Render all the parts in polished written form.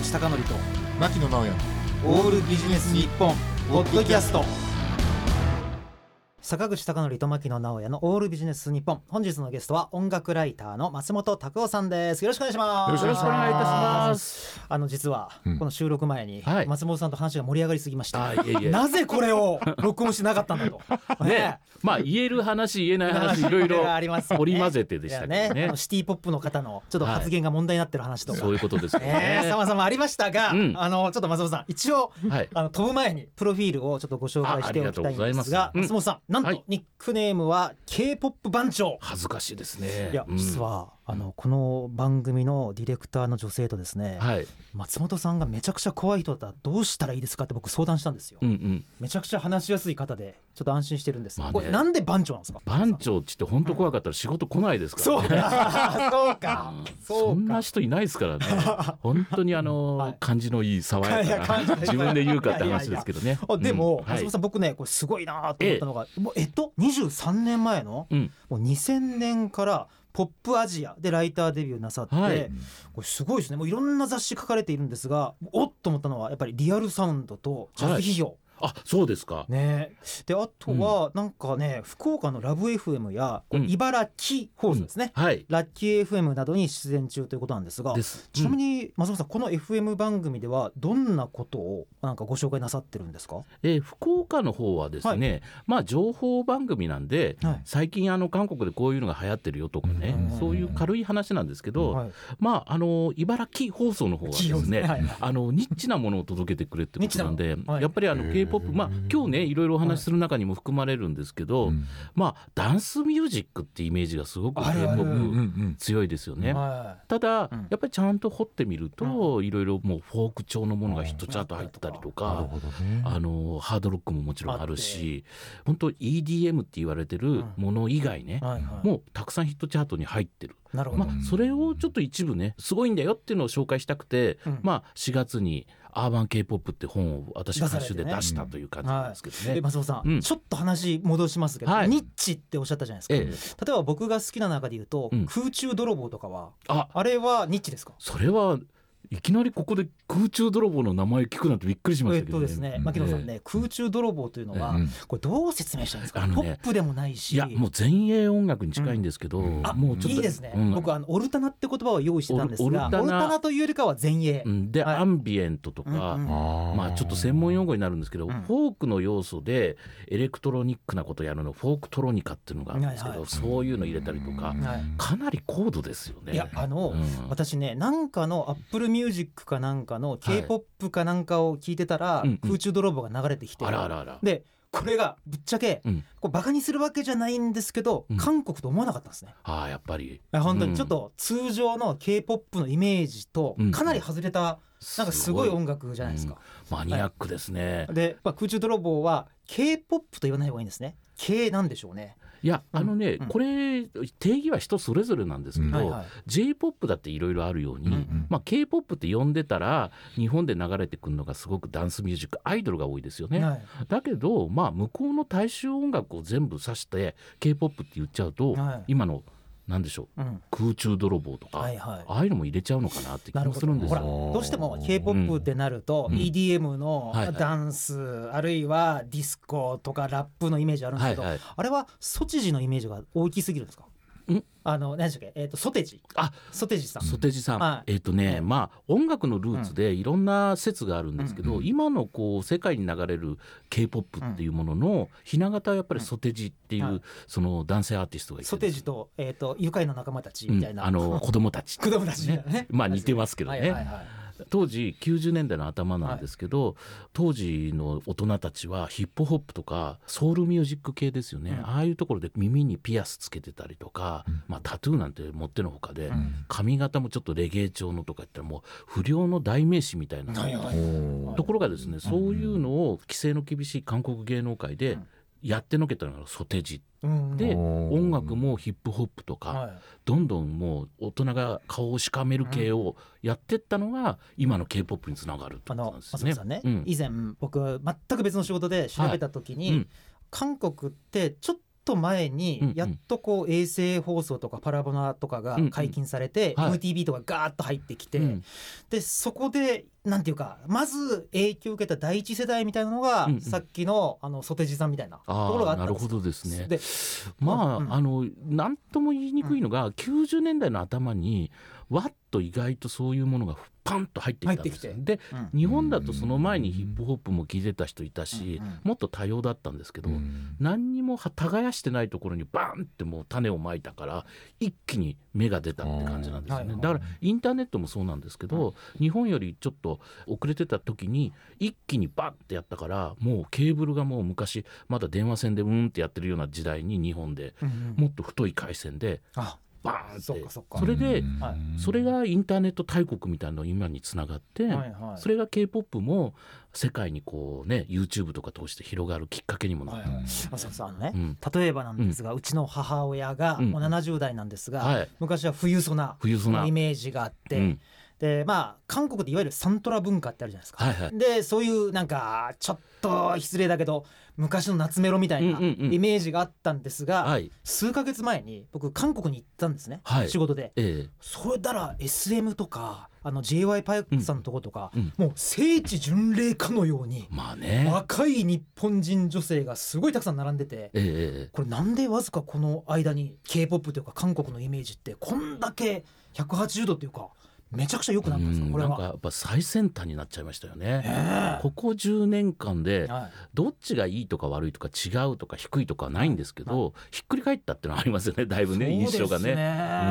口貴教と牧野直哉のオールビジネス日本ポッドキャスト。坂口貴教と牧野直哉のオールビジネス日本。本日のゲストは音楽ライターの松本拓夫さんです。よろしくお願いします。よろしくお願いいたします。実はこの収録前に松本さんと話が盛り上がりすぎました、なぜこれを録音しなかったんだとね、まあ言える話言えない話いろいろ織り交ぜてでしたけど ね、シティポップの方のちょっと発言が問題になってる話とか、そういうことですね、様々ありましたが、ちょっと松本さん一応、飛ぶ前にプロフィールをちょっとご紹介しておきたいんですが、松本さんなんとニックネームは K-POP 番長。恥ずかしいですね。いや、実はこの番組のディレクターの女性とですね、松本さんがめちゃくちゃ怖い人だったらどうしたらいいですかって僕相談したんですよ、めちゃくちゃ話しやすい方でちょっと安心してるんです、これなんで番長なんですか。番長って言って本当怖かったら仕事来ないですからね、そうかそんな人いないですからね本当に感じのいい爽やかな自分で言うかって話ですけどね。でも松本さん、僕ねこれすごいなと思ったのが、もう23年前の、もう2000年からポップアジアでライターデビューなさって、これすごいですね。もういろんな雑誌書かれているんですが、おっと思ったのはやっぱりリアルサウンドとジャズ批評、あ、そうですか、であとはなんかね、福岡のラブ FM や茨城放送ですね、ラッキー FM などに出演中ということなんですが、ちなみに松本さん、この FM 番組ではどんなことをなんかご紹介なさってるんですか。福岡の方はですね、まあ情報番組なんで、最近韓国でこういうのが流行ってるよとかね、そういう軽い話なんですけど、まあ茨城放送の方はですね、ニッチなものを届けてくれってことなんで、やっぱりK-POP今日ねいろいろお話しする中にも含まれるんですけど、まあダンスミュージックってイメージがすごく K-POP 強いですよね、ただ、やっぱりちゃんと掘ってみるといろいろもうフォーク調のものがヒットチャート入ってたりとか、ハードロックももちろんあるし、本当 EDM って言われてるもの以外ね、もうたくさんヒットチャートに入ってる。それをちょっと一部ねすごいんだよっていうのを紹介したくて、まあ4月にアーバン K-POP って本を私が歌手で出したという感じなんですけどね。松尾さん、ちょっと話戻しますけど、ニッチっておっしゃったじゃないですか、例えば僕が好きな中で言うと、空中泥棒とかは あれはニッチですか。それはいきなりここで空中泥棒の名前聞くなんてびっくりしましたけどね。牧野さんね、空中泥棒というのは、これどう説明したんですか。ポップでもないし、いやもう前衛音楽に近いんですけど、もうちょっといいですね、僕オルタナって言葉を用意してたんですが、オルタナというよりかは前衛、で、アンビエントとか、まあちょっと専門用語になるんですけど、フォークの要素でエレクトロニックなことやるのフォークトロニカっていうのがあるんですけど、そういうの入れたりとか、かなり高度ですよね。いや私ね、なんかのアップルミュージックかなんかの K-POP かなんかを聞いてたら、空中泥棒が流れてきて、でこれがぶっちゃけ、こうバカにするわけじゃないんですけど、韓国と思わなかったんですね。やっぱり本当にちょっと通常の K-POP のイメージとかなり外れた、なんかすごい音楽じゃないですか、マニアックですね、で、空中泥棒は K-POP と言わない方がいいんですね。 K なんでしょうね。いやこれ定義は人それぞれなんですけど、J-POP だっていろいろあるように、まあ K-POP って呼んでたら日本で流れてくるのがすごくダンスミュージック、アイドルが多いですよね、だけどまあ向こうの大衆音楽を全部指して K-POP って言っちゃうと、今のなんでしょう、空中泥棒とか、ああいうのも入れちゃうのかなって気もするんですよ。どうしても K-POP ってなると EDM のダンス、あるいはディスコとかラップのイメージあるんですけど、あれはソチジのイメージが大きすぎるんですか。何でしたっけ、ソテジさん、まあ音楽のルーツでいろんな説があるんですけど、今のこう世界に流れる K-POP っていうもののひな形はやっぱりソテジっていうその男性アーティストがいて、ソテジと愉快な仲間たちみたいな、子供たちね、まあ似てますけどね。当時90年代の頭なんですけど、当時の大人たちはヒップホップとかソウルミュージック系ですよね、ああいうところで耳にピアスつけてたりとか、まあタトゥーなんて持ってのほかで、髪型もちょっとレゲエ調のとかいったらもう不良の代名詞みたいな、ところがですね、そういうのを規制の厳しい韓国芸能界でやってのけたのがソテジで、音楽もヒップホップとかどんどんもう大人が顔をしかめる系をやってったのが今の K-POP につながるってことなんですね。以前僕全く別の仕事で調べた時に、韓国ってちょっとと前にやっとこう衛星放送とかパラボナとかが解禁されて MTV とかガーッと入ってきて、でそこでなんていうかまず影響を受けた第一世代みたいなのがさっきのソテジさんみたいなところがあったんです。なるほどですね。でまあ、なんとも言いにくいのが、90年代の頭にわっと意外とそういうものがパンと入ってきたんです。で、日本だとその前にヒップホップも聴いてた人いたし、もっと多様だったんですけど、何にも耕してないところにバンってもう種をまいたから一気に芽が出たって感じなんですよね、だからインターネットもそうなんですけど、日本よりちょっと遅れてた時に一気にバンってやったから、もうケーブルがもう昔まだ電話線でうんってやってるような時代に日本でもっと太い回線でバーンって それでそれがインターネット大国みたいなの今につながって、それが K-POP も世界にこうね YouTube とか通して広がるきっかけにもなる。例えばなんですが、うちの母親がもう70代なんですが、昔は冬ソナのイメージがあって、でまあ、韓国でいわゆるサントラ文化ってあるじゃないですか、でそういうなんかちょっと失礼だけど昔の夏メロみたいなイメージがあったんですが、数ヶ月前に僕韓国に行ったんですね、仕事で、それだら SM とかJYP さんのとことか、もう聖地巡礼かのように、若い日本人女性がすごいたくさん並んでて、これなんでわずかこの間に K-POP というか韓国のイメージってこんだけ180度というかめちゃくちゃ良くなったんですか。これはなんかやっぱ最先端になっちゃいましたよね、ここ10年間でどっちがいいとか悪いとか違うとか低いとかはないんですけど、ひっくり返ったってのはありますよね、だいぶね、印象がね。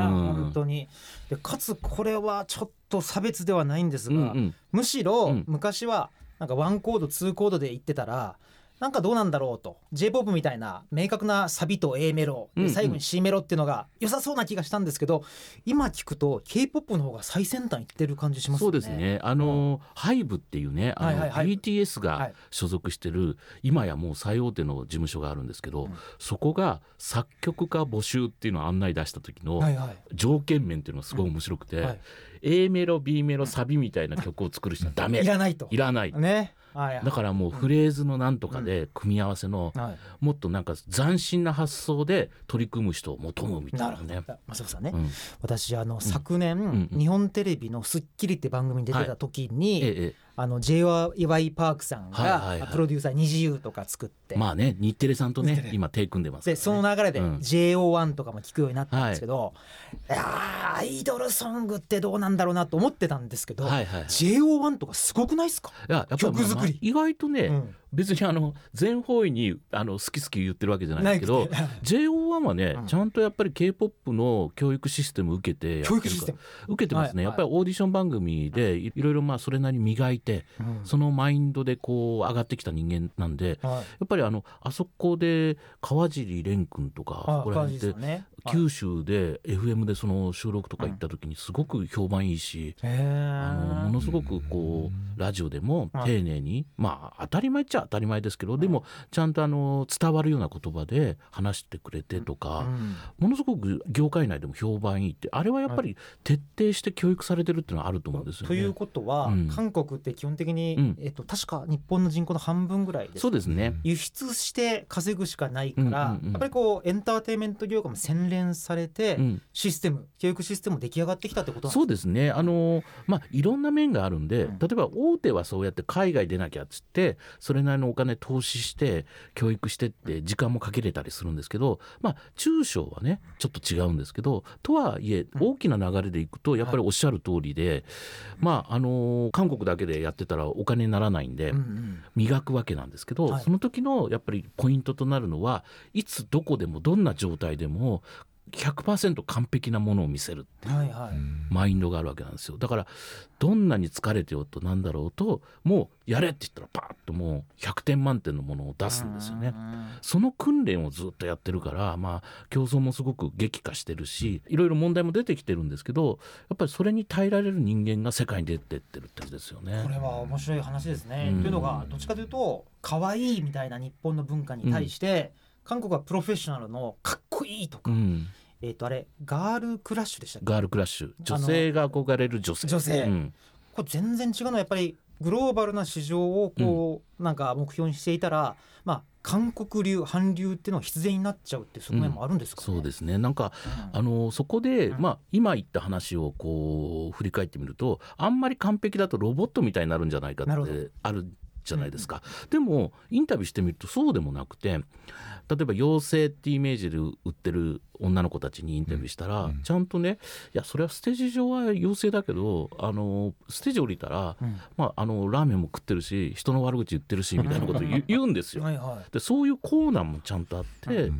本当にで、かつこれはちょっと差別ではないんですが、むしろ昔はなんか1コード2コードで言ってたらなんかどうなんだろうと J-POP みたいな明確なサビと A メロで最後に C メロっていうのが良さそうな気がしたんですけど、今聞くと K-POP の方が最先端いってる感じしますね。そうですね、HYBE っていうね、BTS が所属してる、今やもう最大手の事務所があるんですけど、そこが作曲家募集っていうのを案内出した時の条件面っていうのがすごい面白くて、A メロ B メロサビみたいな曲を作る人はダメ、いらないと、いらないね。だからもうフレーズのなんとかで組み合わせの、もっとなんか斬新な発想で取り組む人を求むみたいなね。私昨年、日本テレビのスッキリって番組に出てた時に、JYP さんがプロデューサーNiziUとか作って、まあね、日テレさんとね今手組んでますからね。でその流れで J.O.1 とかも聞くようになったんですけど、いやアイドルソングってどうなんだろうなと思ってたんですけど、J.O.1 とかすごくないですか。いや、やっぱ曲作り意外とね、別に全方位に好き好き言ってるわけじゃないですけど、J.O.1 はね、ちゃんとやっぱり K-POP の教育システム受けてやってるから、教育システム受けてますね、やっぱりオーディション番組でいろいろまあそれなりに磨いて、そのマインドでこう上がってきた人間なんで、やっぱりあそこで川尻蓮君とか、これで九州で FM でその収録とか行った時にすごく評判いいし、ものすごくこうラジオでも丁寧に、まあ当たり前っちゃ当たり前ですけど、でもちゃんと伝わるような言葉で話してくれてとか、ものすごく業界内でも評判いいって、あれはやっぱり徹底して教育されてるっていうのはあると思うんですよね。ということは、韓国って基本的に、確か日本の人口の半分ぐらいです。そうですね、輸出して稼ぐしかないから、やっぱりこうエンターテインメント業界も洗練されて、システム、教育システムも出来上がってきたってことなんですか。そうですね、いろんな面があるんで、例えば大手はそうやって海外出なきゃっつってそれなりのお金投資して教育してって時間もかけれたりするんですけど、中小はねちょっと違うんですけど、とはいえ大きな流れでいくとやっぱりおっしゃる通りで、韓国だけでやってたらお金にならないんで磨くわけなんですけど、その時のやっぱりポイントとなるのは、いつどこでもどんな状態でも100% 完璧なものを見せるっていうマインドがあるわけなんですよ。だからどんなに疲れてようとなんだろうと、もうやれって言ったらパーッともう100点満点のものを出すんですよね。その訓練をずっとやってるから、競争もすごく激化してるし、いろいろ問題も出てきてるんですけど、やっぱりそれに耐えられる人間が世界に出てってるってことですよね。これは面白い話ですね。というのがどっちかというと可愛いみたいな日本の文化に対して、韓国はプロフェッショナルのかっこいいとか、あれガールクラッシュでしたっけ。ガールクラッシュ、女性が憧れる女性、これ全然違うのはやっぱりグローバルな市場をこうなんか目標にしていたら、まあ韓国流韓流っていうのは必然になっちゃうっていう側面もあるんですかね。そうですね、なんか、そこで、まあ、今言った話をこう振り返ってみると、あんまり完璧だとロボットみたいになるんじゃないかってあるじゃないですか。でもインタビューしてみるとそうでもなくて、例えば妖精ってイメージで売ってる女の子たちにインタビューしたら、ちゃんとね、いやそれはステージ上は妖精だけど、ステージ降りたら、まあ、ラーメンも食ってるし人の悪口言ってるしみたいなことを 言うんですよ。はい、はい、でそういうコーナーもちゃんとあって、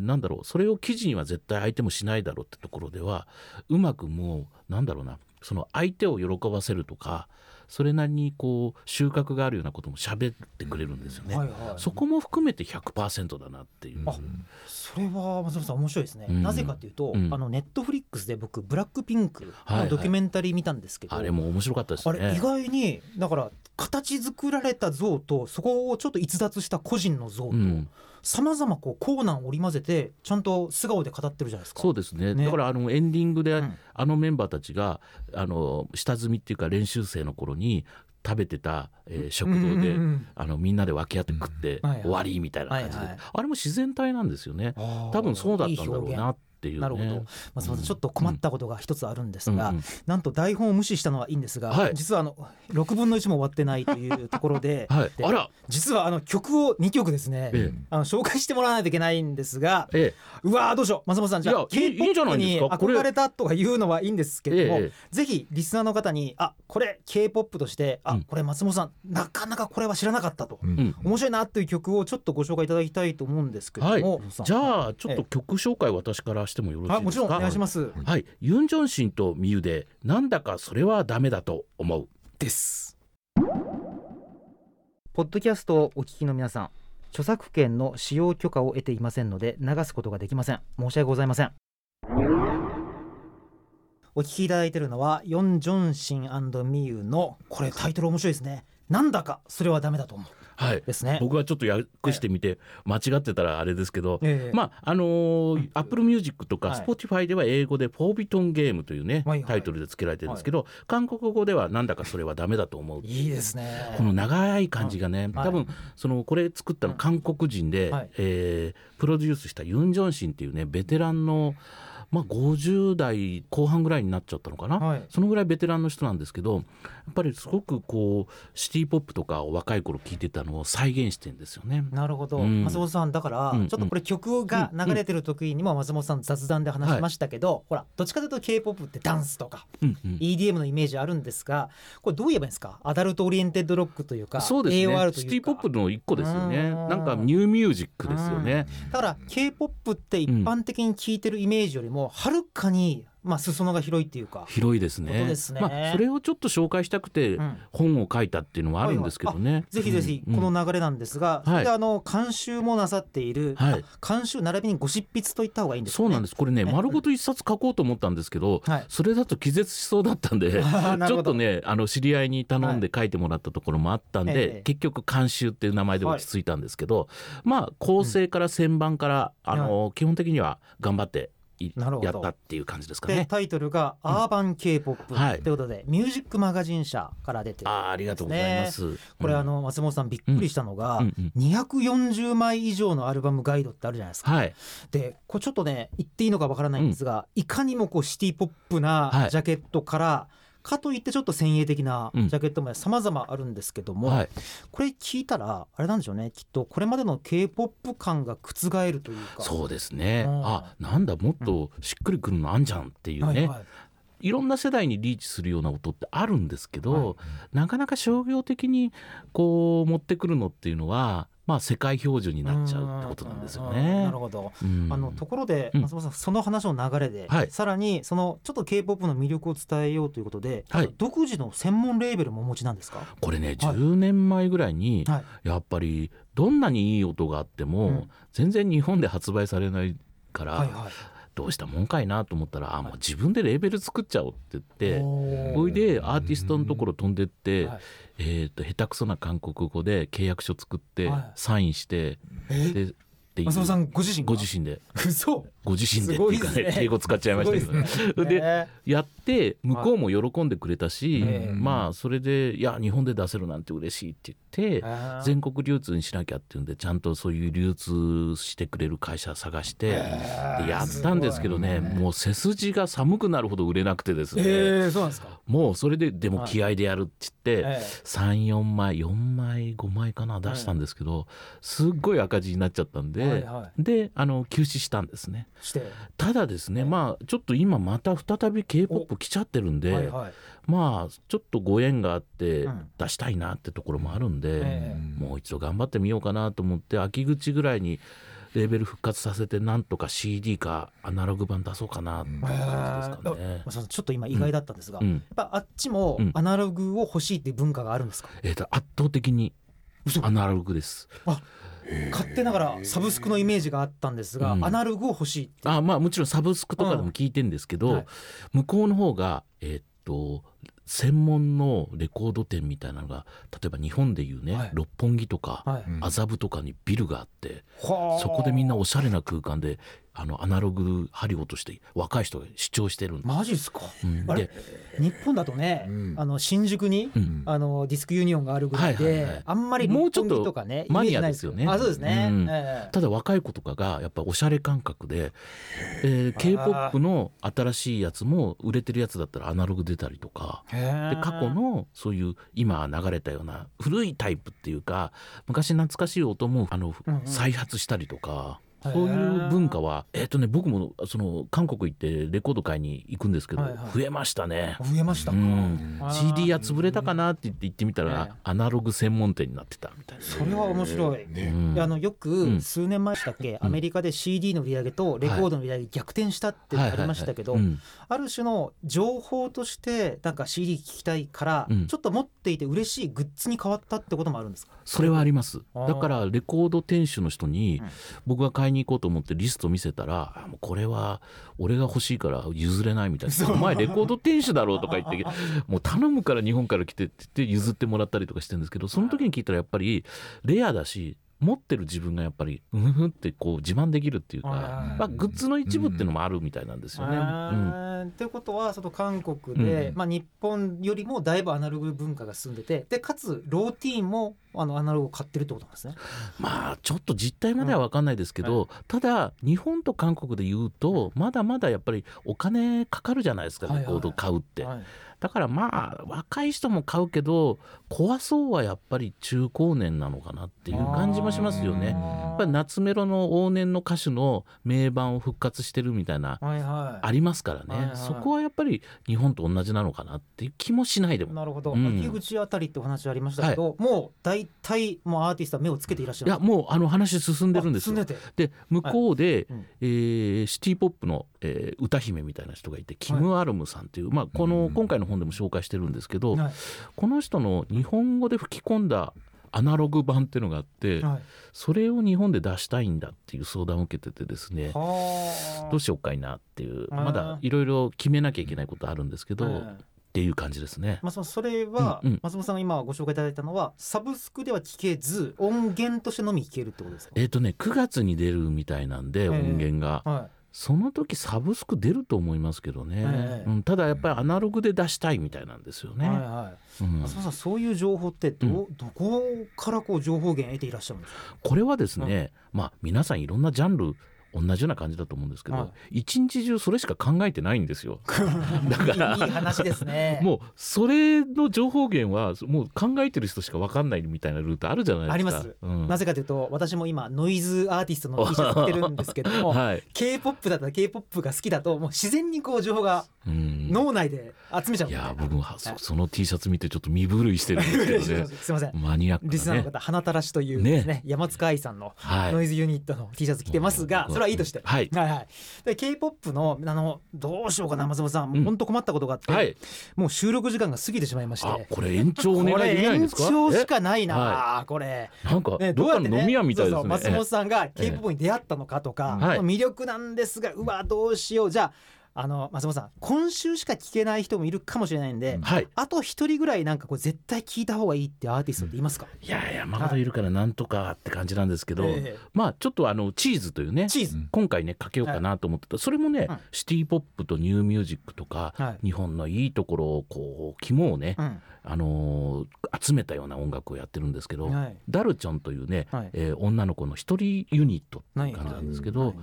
なんだろう、それを記事には絶対相手もしないだろうってところでは、うまくもうなんだろうな、その相手を喜ばせるとか、それなりにこう収穫があるようなことも喋ってくれるんですよね。はいはい、そこも含めて 100% だなっていう。あ、それは松本さん面白いですね。なぜかというと、ネットフリックスで僕ブラックピンクのドキュメンタリー見たんですけど、はいはい、あれも面白かったですね。あれ意外にだから形作られた像と、そこをちょっと逸脱した個人の像と、さまざまこうコーナーを織り交ぜてちゃんと素顔で語ってるじゃないですか。そうです ねだからエンディングで、あのメンバーたちが下積みっていうか練習生の頃に食べてた、食堂で、みんなで分け合って食って終わりみたいな感じで、あれも自然体なんですよね。多分そうだったんだろうなっていう、ね、なるほど。まあ、ちょっと困ったことが一つあるんですが、なんと台本を無視したのはいいんですが、実は6分の1も終わってないというところで、あら、実は曲を2曲ですね、紹介してもらわないといけないんですが、うわー、どうしよう。松本さん、じゃあ K-POP に憧れたとか言うのはいいんですけども、ぜひリスナーの方に、あ、これ K-POP として、あ、これ松本さんなかなかこれは知らなかったと、面白いなという曲をちょっとご紹介いただきたいと思うんですけども、じゃあちょっと曲紹介、私からしてもよろしいですか。もちろんお願いします。はい、ユンジョンシンとミユで、なんだかそれはダメだと思うです。ポッドキャストをお聞きの皆さん、著作権の使用許可を得ていませんので、流すことができません。申し訳ございません。お聞きいただいているのはユンジョンシン&ミユの、これタイトル面白いですね、なんだかそれはダメだと思う。はいですね、僕はちょっと訳してみて、間違ってたらあれですけど、まあApple Music とか Spotify では英語でフォービトンゲームというね、タイトルで付けられてるんですけど、韓国語ではなんだかそれはダメだと思う。いいですね、この長い感じがね、多分そのこれ作ったの韓国人で、プロデュースしたユンジョンシンっていうね、ベテランの、まあ、50代後半ぐらいになっちゃったのかな、そのぐらいベテランの人なんですけど、やっぱりすごくこうシティポップとかを若い頃聴いてたのを再現してるんですよね。なるほど、松本さんだから、ちょっとこれ曲が流れてる時にも松本さん雑談で話しましたけど、ほらどっちかというと K-POP ってダンスとか EDM のイメージあるんですが、これどう言えばいいんですか、アダルトオリエンテッドロックというか、そうですね、AOR というかシティポップの一個ですよね。なんかニューミュージックですよね。だから K-POP って一般的に聴いてるイメージよりもはるかに、まあ、裾野が広いっていうか、広いですね。まあ、それをちょっと紹介したくて、本を書いたっていうのもあるんですけどね。ぜひぜひこの流れなんですが、それで監修もなさっている、監修並びにご執筆といった方がいいんですかね。そうなんです。これね、丸ごと一冊書こうと思ったんですけど、それだと気絶しそうだったんで、ちょっとね、知り合いに頼んで書いてもらったところもあったんで、結局監修っていう名前で落ち着いたんですけど、まあ構成から旋盤から、基本的には頑張ってやったっていう感じですかね。でタイトルがアーバン K-POP ということで、ミュージックマガジン社から出てるんです、ね、ありがとうございます。これ松本さんびっくりしたのが、240枚以上のアルバムガイドってあるじゃないですか、でこれちょっとね言っていいのかわからないんですが、いかにもこうシティポップなジャケットから、かといってちょっと先鋭的なジャケットも様々あるんですけども、これ聞いたらあれなんでしょうね、きっとこれまでの K-POP 感が覆るというか、そうですね、あ、なんだもっとしっくりくるのあんじゃんっていうね、いろんな世代にリーチするような音ってあるんですけど、なかなか商業的にこう持ってくるのっていうのは、まあ、世界標準になっちゃうってことなんですよね。なるほど、ところで松本さん、その話の流れで、さらにそのちょっと K-POP の魅力を伝えようということで、独自の専門レーベルもお持ちなんですか。これね、10年前ぐらいに、やっぱりどんなにいい音があっても、全然日本で発売されないから、どうしたもんかいなと思ったら、あ、もう自分でレーベル作っちゃおうって言って、それでアーティストのところ飛んでって、下手くそな韓国語で契約書作って、サインして、でっていう。松本さんご自身で嘘ご自身でっていうかね、英語使っちゃいましたけどねでやって向こうも喜んでくれたし、まあそれでいや日本で出せるなんて嬉しいって言って全国流通にしなきゃっていうんでちゃんとそういう流通してくれる会社探してやったんですけどね、もう背筋が寒くなるほど売れなくてですね、そうなんですか。もうそれででも気合でやるって言って3、4枚4枚5枚かな出したんですけどすっごい赤字になっちゃったんで、で休止したんですね。ただですね、まあちょっと今また再び K-POP 来ちゃってるんで、まあちょっとご縁があって出したいなってところもあるんで、もう一度頑張ってみようかなと思って秋口ぐらいにレーベル復活させてなんとか CD かアナログ版出そうかなって感じですかね。ちょっと今意外だったんですが、やっぱあっちもアナログを欲しいっていう文化があるんですか。圧倒的にアナログです。あ、勝手ながらサブスクのイメージがあったんですが、アナログを欲しいっていう。まあもちろんサブスクとかでも聞いてんですけど、向こうの方が専門のレコード店みたいなのが例えば日本でいうね、六本木とか麻布とかにビルがあって、そこでみんなおしゃれな空間でアナログ針落として若い人が主張してるんです。マジですか、あれ日本だとね、新宿に、ディスクユニオンがあるぐらいで、あんまり六本木とかねマニアですよね。あ、そうですね、ただ若い子とかがやっぱおしゃれ感覚で、K-POP の新しいやつも売れてるやつだったらアナログ出たりとかで、過去のそういう今流れたような古いタイプっていうか昔懐かしい音も再発したりとか、そういう文化は僕も韓国行ってレコード買いに行くんですけど、増えましたね。増えましたか。CD は潰れたかなって言って行ってみたらアナログ専門店になってたみたいな。それは面白い、よく数年前でしたっけ、アメリカで CD の売り上げとレコードの売り上げ逆転したってありましたけど、ある種の情報としてなんか CD 聞きたいからちょっと持っていて嬉しいグッズに変わったってこともあるんですか。それはあります。だからレコード店主の人に僕が買いに行こうと思ってリスト見せたら、もうこれは俺が欲しいから譲れないみたいな、お前レコード店主だろうとか言ってもう頼むから日本から来てって言って譲ってもらったりとかしてるんですけど、その時に聞いたらやっぱりレアだし持ってる自分がやっぱりってこう自慢できるっていうか、まあ、グッズの一部っていうのもあるみたいなんですよね。ということは韓国で、日本よりもだいぶアナログ文化が進んでて、でかつローティーンもアナログを買ってるってことなんですね。まあちょっと実態までは分かんないですけど、ただ日本と韓国で言うとまだまだやっぱりお金かかるじゃないですか、レコード買うって、だからまあ若い人も買うけど怖そうはやっぱり中高年なのかなっていう感じもしますよね。やっぱり夏メロの往年の歌手の名盤を復活してるみたいな、ありますからね、そこはやっぱり日本と同じなのかなっていう気もしないでも。なるほど、秋口あたりってお話ありましたけど、もう大体もうアーティストは目をつけていらっしゃる。いや、もう話進んでるんですよ。で向こうで、シティポップの、歌姫みたいな人がいて、キム・アルムさんっていう、まあ今回の本でも紹介してるんですけど、この人の日本語で吹き込んだアナログ版っていうのがあって、それを日本で出したいんだっていう相談を受けててですね、どうしようかいなっていう、まだいろいろ決めなきゃいけないことあるんですけど、っていう感じですね。それは松本さんが今ご紹介いただいたのはサブスクでは聞けず音源としてのみ聞けるってことですか。9月に出るみたいなんで、音源が、その時サブスク出ると思いますけどね、ただやっぱりアナログで出したいみたいなんですよね。松本さん、そういう情報ってどこからこう情報源得ていらっしゃるんですか。これはですね、皆さんいろんなジャンル同じような感じだと思うんですけど、一日中それしか考えてないんですよだからいい話ですね。もうそれの情報源はもう考えてる人しか分かんないみたいなルートあるじゃないですか。あります、なぜかというと私も今ノイズアーティストの T シャツ着てるんですけども、K-POP だったら K-POP が好きだともう自然にこう情報が脳内で集めちゃう。いや、僕もその T シャツ見てちょっと身震いしてるんですけどねすいません、マニアックなね、リスナーの方、花たらしというですね、山塚愛さんのノイズユニットの T シャツ着てますが、それはいいとして、で K-POP のどうしようかな、松本さん、本当困ったことがあって、もう収録時間が過ぎてしまいまして、これ延長お願いできないんですか。延長しかないな、これなんかどうやって飲み屋みたいですね。松本さんが K-POP に出会ったのかとか魅力なんですが、うわどうしよう、じゃあ松本さん今週しか聞けない人もいるかもしれないんで、うんはい、あと一人ぐらいなんかこう絶対聞いた方がいいってアーティストっていますか？いやいやまだいるからなんとかって感じなんですけど、まあちょっとチーズというね今回ねかけようかなと思ってた、はい、それもね、うん、シティポップとニューミュージックとか、はい、日本のいいところをこう肝をね、うん集めたような音楽をやってるんですけど、はい、ダルチョンというね、はい女の子の一人ユニットって感じなんですけど、はいは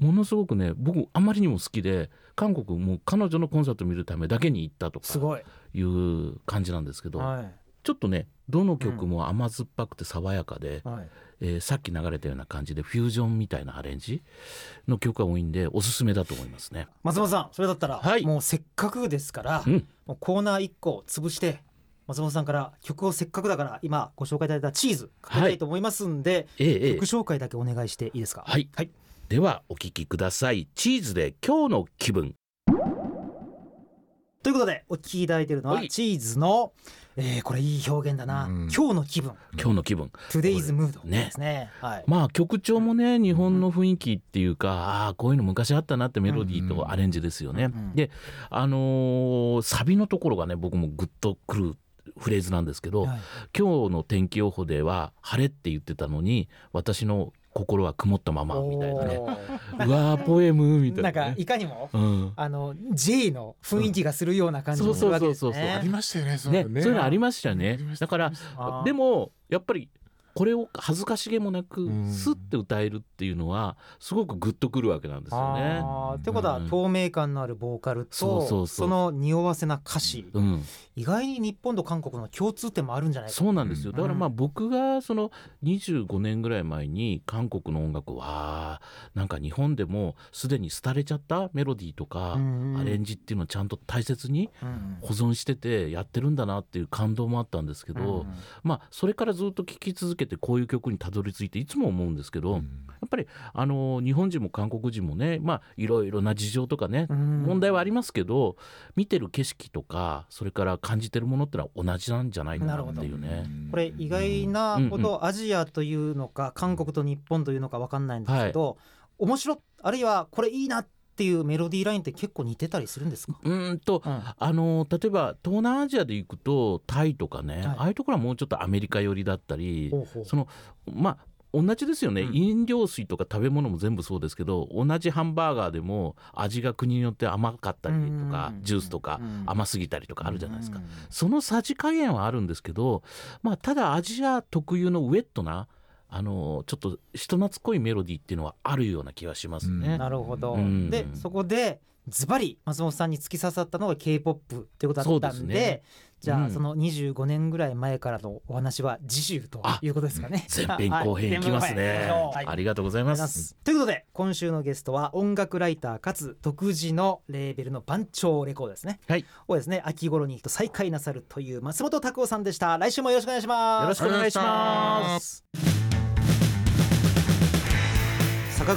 い、ものすごくね僕あまりにも好きで韓国も彼女のコンサート見るためだけに行ったとかいう感じなんですけど、はい、ちょっとねどの曲も甘酸っぱくて爽やかで、うんさっき流れたような感じでフュージョンみたいなアレンジの曲が多いんでおすすめだと思いますね。松本さんそれだったら、はい、もうせっかくですから、うん、もうコーナー1個潰して松本さんから曲をせっかくだから今ご紹介いただいたチーズかけたいと思いますんで、はい、曲紹介だけお願いしていいですか？はい、はい、ではお聴きください。チーズで今日の気分ということでお聴きいただいているのはチーズの、これいい表現だな、うん、今日の気分Today's Mood ですね、はい、まあ曲調もね日本の雰囲気っていうか、うん、ああこういうの昔あったなってメロディーとアレンジですよね、うんうん、でサビのところがね僕もグッとくるフレーズなんですけど、はい、今日の天気予報では晴れって言ってたのに私の心は曇ったままみたいなねうわポエムみたいな、ね、なんかいかにも、うん、J の雰囲気がするような感じもするわけですね。ありましたよねそういうのありましたね。だからでもやっぱりこれを恥ずかしげもなくスッて歌えるっていうのはすごくグッとくるわけなんですよね。ってことは、うん、透明感のあるボーカルと その匂わせな歌詞、うん、意外に日本と韓国の共通点もあるんじゃないか。そうなんですよ。だからまあ僕がその25年ぐらい前に韓国の音楽はなんか日本でもすでに廃れちゃったメロディーとかアレンジっていうのをちゃんと大切に保存しててやってるんだなっていう感動もあったんですけど、まあそれからずっと聴き続けこういう曲にたどり着いていつも思うんですけど、うん、やっぱり日本人も韓国人もね、まあ、いろいろな事情とかね、うん、問題はありますけど見てる景色とかそれから感じてるものってのは同じなんじゃないかなっていうね。これ意外なこと、うん、アジアというのか韓国と日本というのか分かんないんですけど、はい、面白あるいはこれいいなっていうメロディーラインって結構似てたりするんですか？うん、例えば東南アジアで行くとタイとかね、はい、ああいうところはもうちょっとアメリカ寄りだったりそのまあ同じですよね、うん、飲料水とか食べ物も全部そうですけど同じハンバーガーでも味が国によって甘かったりとか、うん、ジュースとか甘すぎたりとかあるじゃないですか、うん、そのさじ加減はあるんですけど、まあ、ただアジア特有のウェットなちょっと人懐っこいメロディーっていうのはあるような気がしますね、うん、なるほど、うん、でそこでズバリ松本さんに突き刺さったのが K-POP ということだったん で、ね、じゃあその25年ぐらい前からのお話は次週ということですかね、うん、前編後編いきますね、はい、ありがとうございます。ということで今週のゲストは音楽ライターかつ独自のレーベルの番長レコードですね、はい、をですね秋頃に再開なさるという松本拓夫さんでした。来週もよろしくお願いします。よろしくお願いします。坂